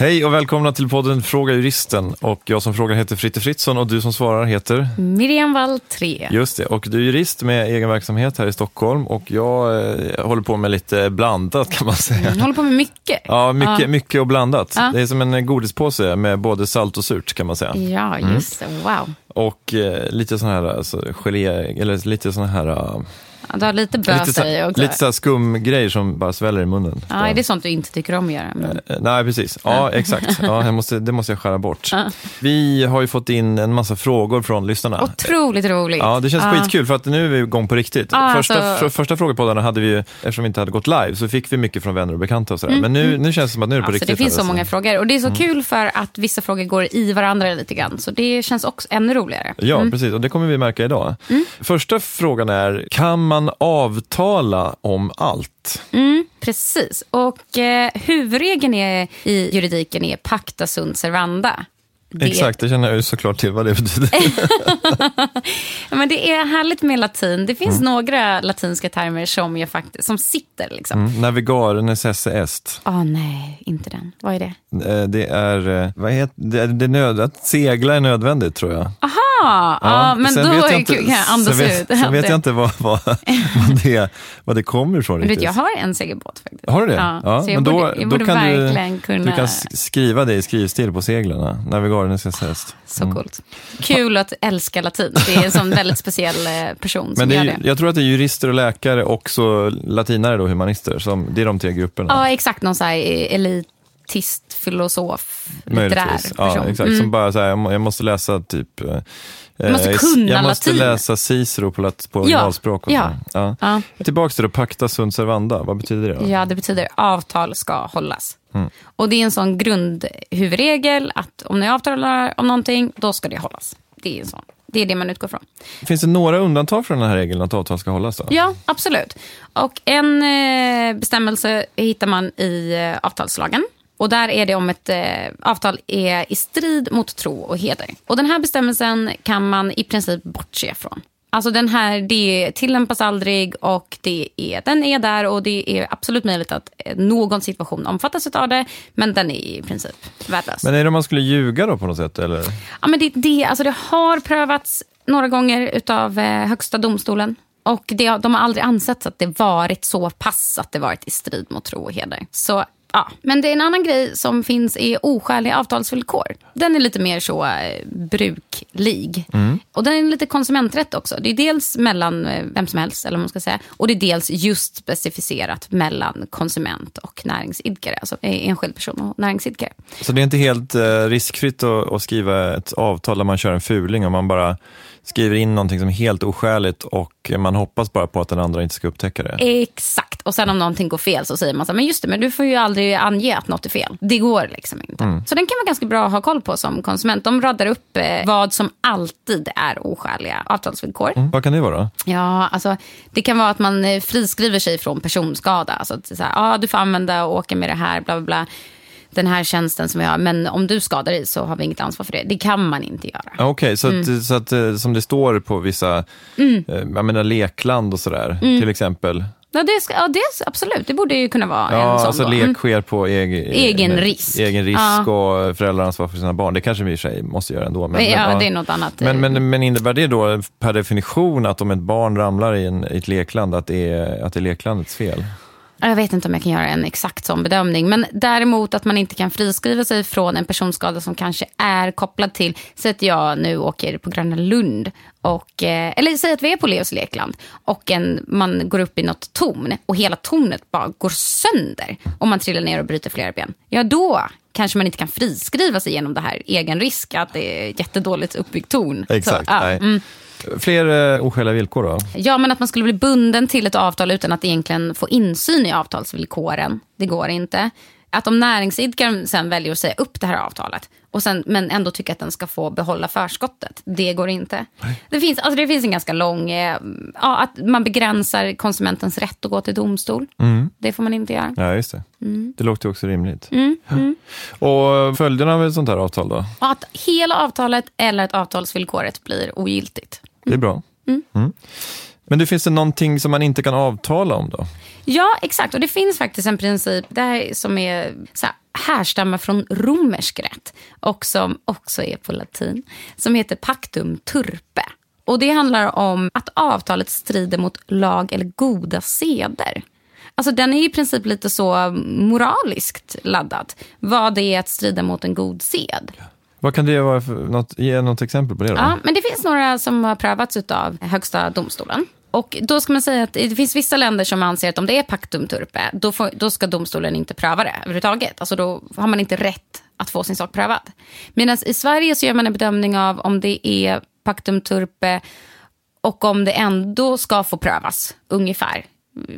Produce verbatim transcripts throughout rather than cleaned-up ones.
Hej och välkomna till podden Fråga juristen, och jag som frågar heter Fritti Fritsson och du som svarar heter Miriam Valtré. Just det, och du är jurist med egen verksamhet här i Stockholm, och jag eh, håller på med lite blandat kan man säga. Mm, håller på med mycket. Ja, mycket, ja. mycket och blandat. Ja. Det är som en godispåse med både salt och surt kan man säga. Ja, just mm. det, wow. Och eh, lite sån här alltså, gelé, eller lite sån här... Uh, Du har lite böter i också. Lite så här skumgrejer som bara sväller i munnen. Ja, är det sånt du inte tycker om att göra? Men... Nej, precis. Ja, exakt. Ja, jag måste, det måste jag skära bort. Vi har ju fått in en massa frågor från lyssnarna. Otroligt roligt. Ja, det känns ja. skitkul för att nu är vi igång på riktigt. Ja, första, alltså... första frågepoddarna hade vi ju, eftersom vi inte hade gått live, så fick vi mycket från vänner och bekanta och sådär. Mm. Men nu, nu känns det som att nu är det på alltså, riktigt. Det finns så många frågor. Och det är så mm. kul för att vissa frågor går i varandra lite grann. Så det känns också ännu roligare. Ja, mm. precis. Och det kommer vi märka idag. Mm. Första frågan är, kan man avtala om allt? Mm, precis. Och eh, huvudregeln är, i juridiken är pacta sunt servanda. Det... Exakt, det känner jag ju såklart till vad det betyder. Men det är härligt med latin. Det finns mm. några latinska termer som, jag fakt- som sitter. Liksom. Mm. Navigare necesse est. Åh oh, nej, inte den. Vad är det? Det är, vad heter det? Det är nöd- att segla är nödvändigt tror jag. Aha! Ja, ja, men då vet jag inte, kan jag andas sen ut. Vet, sen vet jag inte vad, vad, vad, det, vad det kommer ifrån riktigt. Jag har en segelbåt faktiskt. Har du det? Ja, ja men borde, då, då kan du, kunna... du kan skriva det i skrivstil på seglarna. Navigare necesse est. Så mm. coolt. Kul att älska latin. Det är en sån väldigt speciell person som det är, gör det. Jag tror att det är jurister och läkare och latinare då, humanister. Som, det är de tre grupperna. Ja, exakt. Någon så här elit. Artist, filosof, litterär. Ja, exakt. Mm. Som bara så här, jag måste läsa typ... Du måste kunna jag måste latin. läsa Cicero på, på originalspråk. Ja, och så. Ja. Ja. Ja. Tillbaka till då, pacta sunt servanda. Vad betyder det då? Ja, det betyder avtal ska hållas. Mm. Och det är en sån grundhuvudregel att om ni avtalar om någonting, då ska det hållas. Det är en sån. Det är det man utgår från. Finns det några undantag från den här regeln att avtal ska hållas då? Ja, absolut. Och en eh, bestämmelse hittar man i eh, avtalslagen. Och där är det om ett eh, avtal är i strid mot tro och heder. Och den här bestämmelsen kan man i princip bortse från. Alltså den här, det tillämpas aldrig och det är, den är där och det är absolut möjligt att någon situation omfattas av det, men den är i princip värdelös. Men är det om man skulle ljuga då på något sätt? Eller? Ja, men det, det, alltså det har prövats några gånger utav eh, högsta domstolen. Och det, de har aldrig ansett att det varit så pass att det varit i strid mot tro och heder. Så... Ja, men det är en annan grej som finns i oskäliga avtalsvillkor. Den är lite mer så eh, bruklig. Mm. Och den är lite konsumenträtt också. Det är dels mellan vem som helst, eller vad man ska säga. Och det är dels just specificerat mellan konsument och näringsidkare. Alltså enskild person och näringsidkare. Så det är inte helt eh, riskfritt att, att skriva ett avtal där man kör en fuling och man bara... skriver in någonting som är helt oskäligt och man hoppas bara på att den andra inte ska upptäcka det. Exakt. Och sen om någonting går fel så säger man så här, men just det, men du får ju aldrig ange att något är fel. Det går liksom inte. Mm. Så den kan vara ganska bra att ha koll på som konsument. De radar upp vad som alltid är oskäliga avtalsvillkor. Mm. Vad kan det vara? Ja, alltså det kan vara att man friskriver sig från personskada. Alltså att så här, ja, ah, du får använda och åka med det här, bla bla bla. Den här tjänsten som jag har, men om du skadar dig så har vi inget ansvar för det. Det kan man inte göra. Okej, okay, så, mm. så att som det står på vissa, mm. jag menar Lekland och sådär, mm. till exempel. Ja, det ska, ja det, absolut. Det borde ju kunna vara ja, en sån. Ja, alltså då. lek sker på egen, egen risk. Egen risk ja. och föräldraransvar för sina barn. Det kanske vi i sig måste göra ändå. Men, ja, men, det är något annat. Men, men, men innebär det då per definition att om ett barn ramlar i, en, i ett lekland att det är, att det är leklandets fel? Jag vet inte om jag kan göra en exakt sån bedömning. Men däremot att man inte kan friskriva sig från en personskada som kanske är kopplad till. Säg att jag nu åker på Gröna Lund. Och, eller säg att vi är på Leos Lekland. Och en, man går upp i något torn. Och hela tornet bara går sönder. Om man trillar ner och bryter flera ben. Ja, då kanske man inte kan friskriva sig genom det här. Egen risk att det är jättedåligt uppbyggt torn. Exakt, så, ja, mm. Fler eh, oskäliga villkor då? Ja, men att man skulle bli bunden till ett avtal utan att egentligen få insyn i avtalsvillkoren. Det går inte. Att om näringsidkaren sen väljer att säga upp det här avtalet och sen, men ändå tycker att den ska få behålla förskottet. Det går inte. Det finns, alltså det finns en ganska lång... Eh, ja, att man begränsar konsumentens rätt att gå till domstol. Mm. Det får man inte göra. Ja, just det. Mm. Det låter ju också rimligt. Mm. Mm. Och följderna av ett sånt här avtal då? Att hela avtalet eller att avtalsvillkoret blir ogiltigt. Det är bra. Mm. Mm. Men det finns det någonting som man inte kan avtala om då? Ja, exakt. Och det finns faktiskt en princip där som är så här, härstammar från romersk rätt och som också är på latin, som heter pactum turpe. Och det handlar om att avtalet strider mot lag eller goda seder. Alltså den är i princip lite så moraliskt laddad. Vad det är att strida mot en god sed. Vad kan det vara för något, ge något exempel på det då? Ja, men det finns några som har prövats utav Högsta domstolen. Och då ska man säga att det finns vissa länder som anser att om det är pactum turpe, då, får, då ska domstolen inte pröva det överhuvudtaget. Alltså då har man inte rätt att få sin sak prövad. Medan i Sverige så gör man en bedömning av om det är pactum turpe och om det ändå ska få prövas, ungefär.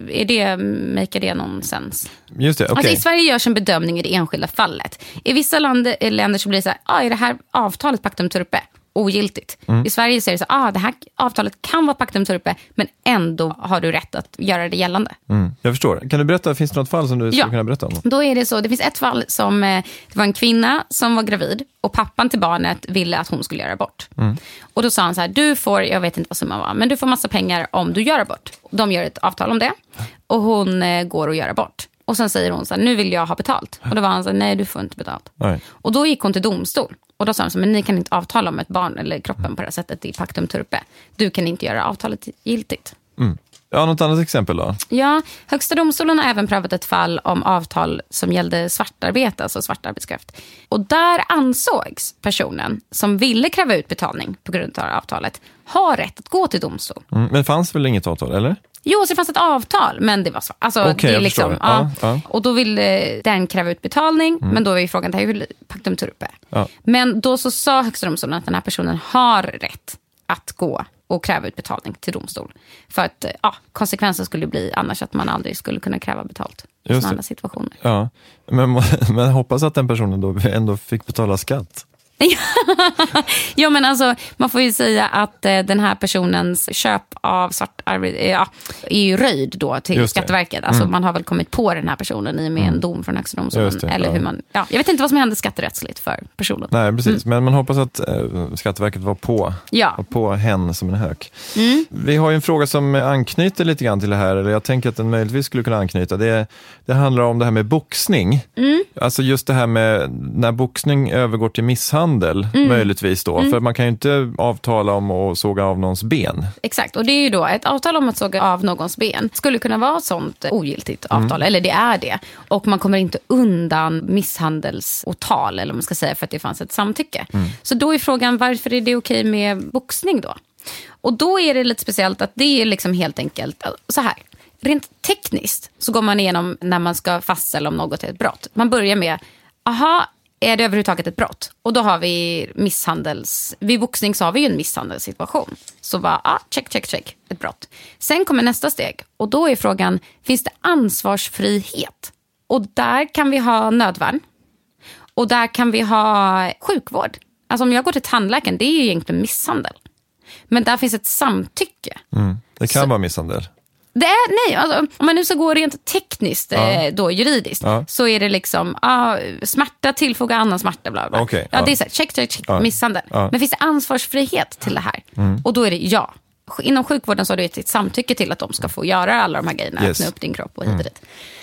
Är det, make det nonsens? Just det, okay. Alltså i Sverige görs en bedömning i det enskilda fallet. I vissa länder, länder så blir det så här, ah, är det här avtalet pactum turpe? Ogiltigt. Mm. I Sverige så är det så här, ah, det här avtalet kan vara pactum turpe, men ändå har du rätt att göra det gällande. Mm. Jag förstår. Kan du berätta, finns det något fall som du ja. skulle kunna berätta om? Då är det så, det finns ett fall som, det var en kvinna som var gravid och pappan till barnet ville att hon skulle göra abort. Mm. Och då sa han så här, du får, jag vet inte vad som var, men du får massa pengar om du gör abort. De gör ett avtal om det och hon går och gör abort. Och sen säger hon så här, nu vill jag ha betalt. Och då var han så här, nej du får inte betalt. Nej. Och då gick hon till domstol. Och då sa de så, men ni kan inte avtala om ett barn eller kroppen på det här sättet i pactum turpe. Du kan inte göra avtalet giltigt. Mm. Ja, något annat exempel då? Ja, Högsta domstolen har även prövat ett fall om avtal som gällde svartarbete, alltså svart arbetskraft. Och där ansågs personen som ville kräva ut betalning på grund av avtalet ha rätt att gå till domstol. Mm, men fanns väl inget avtal, eller? Jo, så det fanns ett avtal, men det var så. Alltså, okay, det är liksom, ja, ja. Och då ville den kräva ut betalning, mm. men då är ju frågan, det här är ju pactum turpe. Ja. Men då så sa Högsta domstolen att den här personen har rätt att gå och kräva ut betalning till domstol. För att ja, konsekvensen skulle bli annars att man aldrig skulle kunna kräva betalt i sådana situationer. Ja. Men, men hoppas att den personen då ändå fick betala skatt. Ja, men alltså man får ju säga att eh, den här personens köp av svart arbete ja, är ju röjd då till Skatteverket. Alltså mm. man har väl kommit på den här personen i med en dom från Högsta domstolen eller ja. hur man ja, jag vet inte vad som hände skatterättsligt för personen. Nej, precis, mm. men man hoppas att eh, Skatteverket var på ja. var på hen som en hök. Mm. Vi har ju en fråga som anknyter lite grann till det här, eller jag tänker att den möjligtvis skulle kunna anknyta. Det det handlar om det här med boxning. Mm. Alltså just det här med när boxning övergår till misshandel. Mm. Möjligtvis då, mm. för man kan ju inte avtala om att såga av någons ben. Exakt, och det är ju då ett avtal om att såga av någons ben skulle kunna vara ett sånt ogiltigt avtal, mm. eller det är det. Och man kommer inte undan misshandelsåtal, eller man ska säga, för att det fanns ett samtycke. Mm. Så då är frågan, varför är det okej med boxning då? Och då är det lite speciellt att det är liksom helt enkelt så här. Rent tekniskt så går man igenom när man ska fastställa om något är ett brott. Man börjar med, aha, är det överhuvudtaget ett brott? Och då har vi misshandels... Vid boxning så har vi ju en misshandelssituation. Så bara, ah, check, check, check. Ett brott. Sen kommer nästa steg. Och då är frågan, finns det ansvarsfrihet? Och där kan vi ha nödvärn. Och där kan vi ha sjukvård. Alltså om jag går till tandläkaren, det är ju egentligen misshandel. Men där finns ett samtycke. Mm, det kan så... vara misshandel. Det är, nej, alltså, om man nu ska gå rent tekniskt, ja. då juridiskt, ja. så är det liksom ah, smärta, tillfoga annan smärta, bla bla. Okay, ja, ja. Det är så här, check, check, check, ja. misshandel. Ja. Men finns det ansvarsfrihet till det här? Mm. Och då är det ja. inom sjukvården så har du gett ett samtycke till att de ska få göra alla de här grejerna, yes. öppna upp din kropp och hit och dit.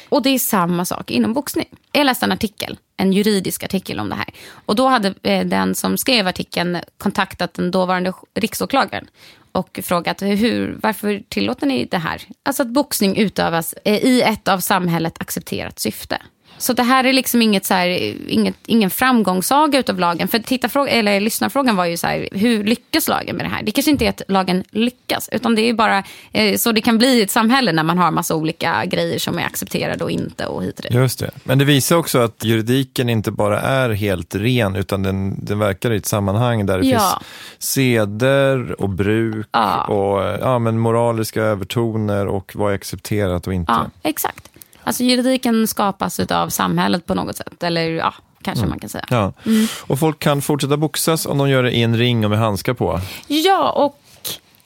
Och det är samma sak inom boxning. Jag läste en artikel, en juridisk artikel om det här. Och då hade den som skrev artikeln kontaktat den dåvarande riksåklagaren och frågat hur, varför tillåter ni det här? Alltså att boxning utövas i ett av samhället accepterat syfte. Så det här är liksom inget så här, inget, ingen framgångssaga utav lagen. För titta fråga, eller lyssnarfrågan var ju så här, hur lyckas lagen med det här? Det kanske inte är att lagen lyckas, utan det är bara eh, så det kan bli ett samhälle när man har massa olika grejer som är accepterade och inte och hit och dit. Just det. Men det visar också att juridiken inte bara är helt ren, utan den, den verkar i ett sammanhang där det ja. finns seder och bruk ja. och ja, men moraliska övertoner och vad är accepterat och inte. Ja, exakt. Alltså juridiken skapas av samhället på något sätt, eller ja, kanske mm. man kan säga. Ja. Mm. Och folk kan fortsätta boxas om de gör det i en ring och med handskar på. Ja, och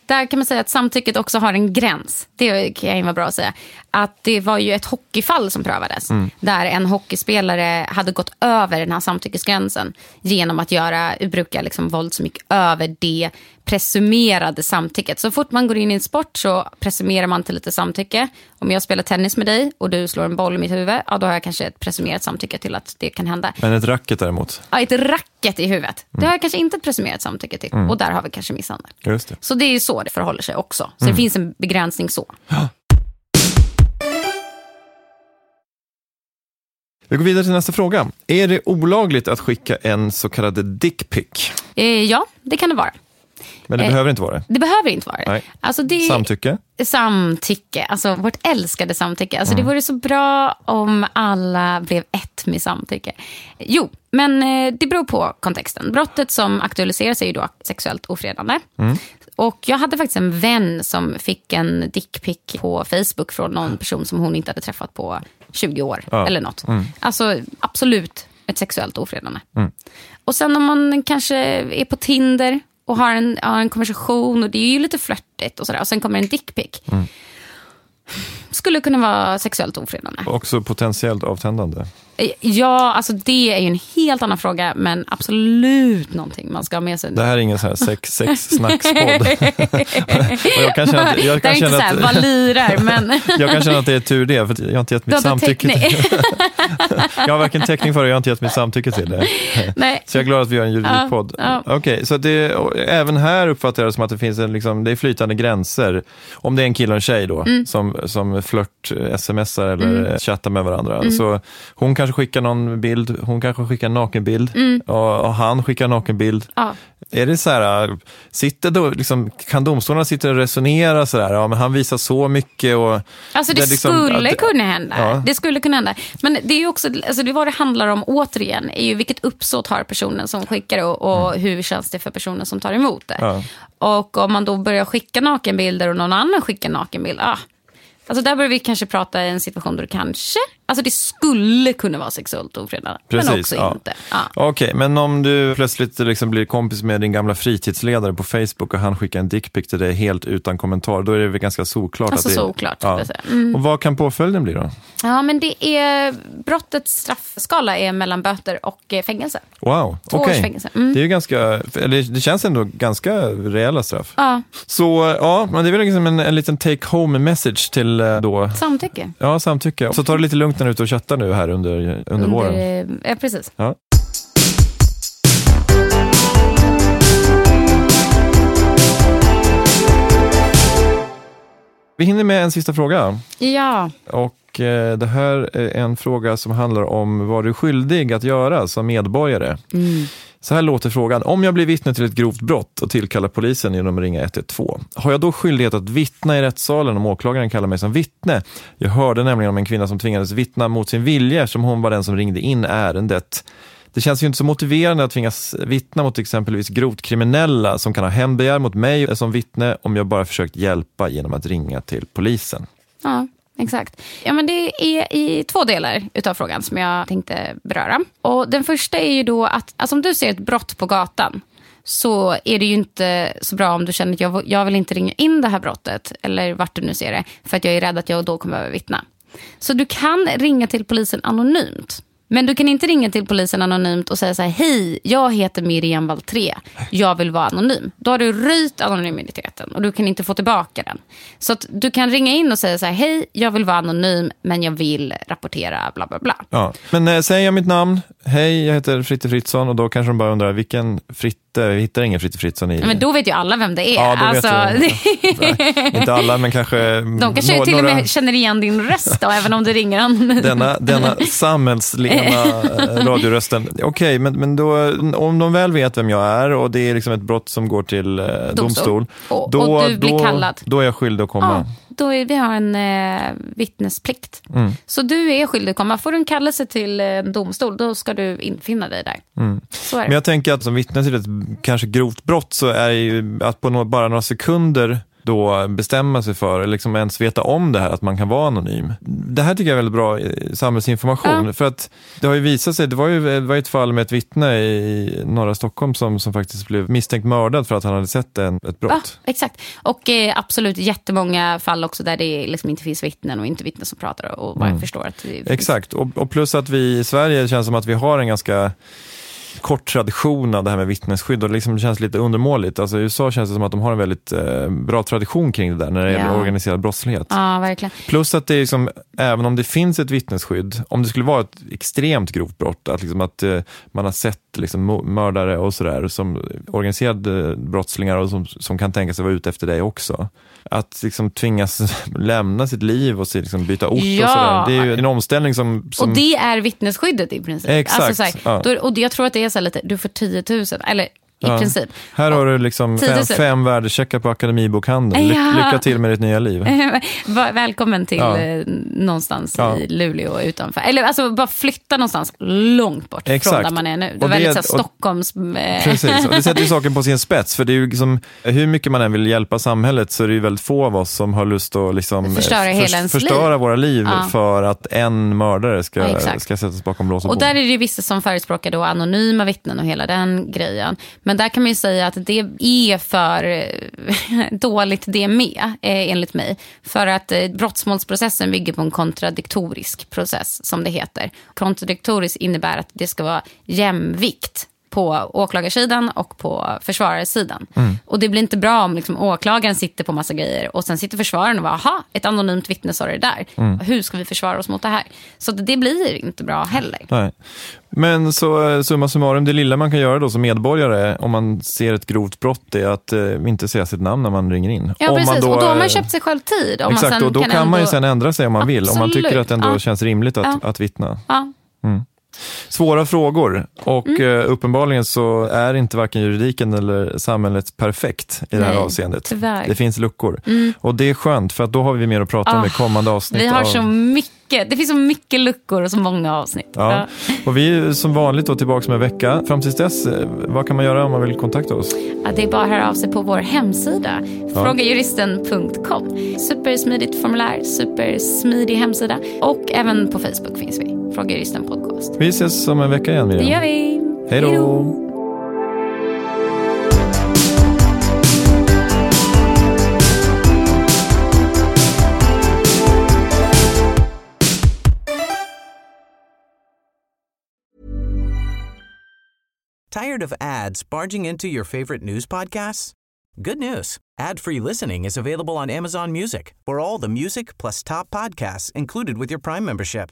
där kan man säga att samtycket också har en gräns. Det kan ju vara bra att säga. Att det var ju ett hockeyfall som prövades. Mm. Där en hockeyspelare hade gått över den här samtyckesgränsen genom att göra, bruka liksom våld som gick över det presumerade samtycket. Så fort man går in i en sport så presumerar man till lite samtycke. Om jag spelar tennis med dig och du slår en boll i mitt huvud, ja, då har jag kanske ett presumerat samtycke till att det kan hända. Men ett racket däremot? Ja, ett racket i huvudet. Mm. Det har jag kanske inte ett presumerat samtycke till. Mm. Och där har vi kanske misshandel. Just det. Så det är ju så det förhåller sig också. Så mm. det finns en begränsning så. Ja. Vi går vidare till nästa fråga. Är det olagligt att skicka en så kallad dickpic? Eh, ja, det kan det vara. Men det eh, behöver inte vara det? Det behöver inte vara det. Alltså det samtycke? Samtycke, alltså vårt älskade samtycke. Alltså mm. det vore så bra om alla blev ett med samtycke. Jo, men det beror på kontexten. Brottet som aktualiseras är ju då sexuellt ofredande. Mm. Och jag hade faktiskt en vän som fick en dickpic på Facebook från någon person som hon inte hade träffat på tjugo år ja. eller något. Mm. Alltså absolut ett sexuellt ofredande. Mm. Och sen om man kanske är på Tinder och har en, har en konversation och det är ju lite flörtigt och sådär. Och sen kommer en dickpic. Mm. Skulle kunna vara sexuellt ofredande. Också potentiellt avtändande. Ja, alltså det är ju en helt annan fråga, men absolut någonting man ska ha med sig. Det här är ingen så här sex, sex snackspodd. Jag kan känna att, jag kan känna att, här, lirar, men jag kan känna att det är tur det, för jag har inte gett mitt samtycke. Jag har verkligen täckning för det, jag har inte gett mitt samtycke till det. Nej. Så jag är glad att vi gör en juridisk podd. Ja, ja. Okej, så det, även här uppfattar jag det som att det finns en, liksom, det är flytande gränser. Om det är en kille och en tjej då, mm. som, som flört, smsar eller mm. chattar med varandra. Mm. Så hon kan kanske skickar någon bild, hon kanske skickar en nakenbild mm. och, och han skickar en nakenbild. Ja. Är det så här, sitter då, liksom, kan domstolarna sitta och resonera så där? Ja, men han visar så mycket. Och alltså det, det liksom, skulle att, kunna hända. Ja. Det skulle kunna hända. Men det är ju också, alltså det vad det handlar om återigen är ju vilket uppsåt har personen som skickar och, och mm. hur känns det för personen som tar emot det. Ja. Och om man då börjar skicka nakenbilder och någon annan skickar nakenbild, ah, alltså där börjar vi kanske prata i en situation där du kanske, alltså det skulle kunna vara sexuellt ofredande, men också ja. inte. Ja. Okej, okay, men om du plötsligt liksom blir kompis med din gamla fritidsledare på Facebook och han skickar en dickpic till dig helt utan kommentar, då är det väl ganska såklart. Alltså att det, såklart. Ja. Mm. Och vad kan påföljden bli då? Ja, men det är, brottets straffskala är mellan böter och fängelse. Wow, okej. Okay. Två års fängelse. Mm. Det är ju ganska, eller det känns ändå ganska reella straff. Ja. Så ja, men det är väl liksom en, en liten take home message till då. Samtycke. Ja, samtycke. Så tar det lite lugnt när du är ute och chattar nu här under, under, under våren. Ja, precis. Ja. Vi hinner med en sista fråga. Ja. Och eh, det här är en fråga som handlar om vad du är skyldig att göra som medborgare. Mm. Så här låter frågan. Om jag blir vittne till ett grovt brott och tillkallar polisen genom att ringa ett ett två. Har jag då skyldighet att vittna i rättssalen om åklagaren kallar mig som vittne? Jag hörde nämligen om en kvinna som tvingades vittna mot sin vilja som hon var den som ringde in ärendet. Det känns ju inte så motiverande att tvingas vittna mot exempelvis grovt kriminella som kan ha hembegär mot mig som vittne om jag bara försökt hjälpa genom att ringa till polisen. Ja. Exakt. Ja, men det är i två delar utav frågan som jag tänkte beröra. Och den första är ju då att alltså om du ser ett brott på gatan så är det ju inte så bra om du känner att jag, jag vill inte ringa in det här brottet eller vart du nu ser det för att jag är rädd att jag då kommer behöva vittna. Så du kan ringa till polisen anonymt. Men du kan inte ringa till polisen anonymt och säga så här: hej, jag heter Miriam Valtré, jag vill vara anonym. Då har du röjt anonymiteten och du kan inte få tillbaka den. Så att du kan ringa in och säga så här: hej, jag vill vara anonym, men jag vill rapportera bla bla bla. Ja. Men äh, säger jag mitt namn, hej, jag heter Fritti Fritsson, och då kanske de bara undrar vilken Fritte, vi hittar ingen Fritti Fritsson i. Men då vet ju alla vem det är. Ja, då alltså... vet jag. Inte alla, men kanske. De kanske nå- till några... och med känner igen din röst då, även om det ringer anonymt. Denna, denna samhällslena radiorösten. Okej, okay, men, men då, om de väl vet vem jag är och det är liksom ett brott som går till eh, domstol. domstol och, då, och du blir då, kallad. Då är jag skyldig att komma. Ja. Då är, vi har en eh, vittnesplikt. Mm. Så du är skyldig att komma. Får du en kallelse till eh, domstol, då ska du infinna dig där. Mm. Så är det. Men jag tänker att som vittne till ett kanske grovt brott, så är det ju att på no- bara några sekunder då bestämma sig för, liksom ens veta om det här, att man kan vara anonym. Det här tycker jag är väldigt bra samhällsinformation. Ja. För att det har ju visat sig, det var ju det var ett fall med ett vittne i norra Stockholm som, som faktiskt blev misstänkt mördad för att han hade sett en, ett brott. Ja, exakt. Och eh, absolut jättemånga fall också där det liksom inte finns vittnen och inte vittnen som pratar och bara mm. förstår att det finns. Exakt. Och, och plus att vi i Sverige känns som att vi har en ganska... kort tradition av det här med vittnesskydd, och det liksom känns lite undermåligt. Alltså i U S A känns det som att de har en väldigt eh, bra tradition kring det där när det gäller ja. organiserad brottslighet. Ja, verkligen. Plus att det är liksom, även om det finns ett vittnesskydd, om det skulle vara ett extremt grovt brott, att, liksom att eh, man har sett liksom mördare och sådär som organiserade brottslingar och som, som kan tänka sig vara ute efter dig också. Att liksom tvingas lämna sitt liv och liksom byta ort ja. och sådär. Det är ju en omställning som... som... Och det är vittnesskyddet i princip. Exakt. Alltså, så här, ja. då, och jag tror att det är så här lite, du får tio tusen, eller... I ja. princip. Här har du liksom fem, fem värdecheckar på Akademibokhandeln. Ly- ja. Lycka till med ditt nya liv. Välkommen till ja. någonstans ja. i Luleå utanför. Eller alltså bara flytta någonstans långt bort. Exakt. Från där man är nu. Det var och väldigt det, så här, Stockholms... Och, precis, och det sätter ju saken på sin spets. För det är ju liksom, hur mycket man än vill hjälpa samhället så är det ju väldigt få av oss som har lust att liksom förstöra, hela för, ens förstöra liv. våra liv ja. för att en mördare ska, ja, ska sättas bakom lås och bom. Och där är det ju vissa som förespråkar då anonyma vittnen och hela den grejen. Men Men där kan man ju säga att det är för dåligt det med, enligt mig. För att brottsmålsprocessen bygger på en kontradiktorisk process, som det heter. Kontradiktorisk innebär att det ska vara jämvikt på åklagarsidan och på försvararsidan. Mm. Och det blir inte bra om liksom åklagaren sitter på massa grejer och sen sitter försvararen och bara, aha, ett anonymt vittne sa det där. Mm. Hur ska vi försvara oss mot det här? Så det blir inte bra heller. Nej. Men så summa summarum, det lilla man kan göra då som medborgare om man ser ett grovt brott är att eh, inte säga sitt namn när man ringer in. Ja, om precis. Man då, och då har man köpt sig själv tid. Om exakt, man sen och då kan, kan ändå... man ju sen ändra sig om man absolut. Vill. Om man tycker att det ändå ja. känns rimligt att, ja. att vittna. Ja. Mm. Svåra frågor och mm. uh, uppenbarligen så är inte varken juridiken eller samhället perfekt i Nej, det här avseendet. Tyvärr. Det finns luckor. Mm. Och det är skönt för att då har vi mer att prata oh, om i kommande avsnitt. Vi har av... så mycket, det finns så mycket luckor och så många avsnitt. Ja. Ja. Och vi är som vanligt då tillbaka med en vecka. Fram tills dess, vad kan man göra om man vill kontakta oss? Ja, det är bara att höra av sig på vår hemsida. Ja. Frågajuristen punkt com. Supersmidigt formulär, supersmidig hemsida. Och även på Facebook finns vi. Frågajuristen podcast. Vi ses om en vecka igen, Miriam. Det gör vi. Hej då! Tired of ads barging into your favorite news podcasts? Good news. Ad-free listening is available on Amazon Music for all the music plus top podcasts included with your Prime membership.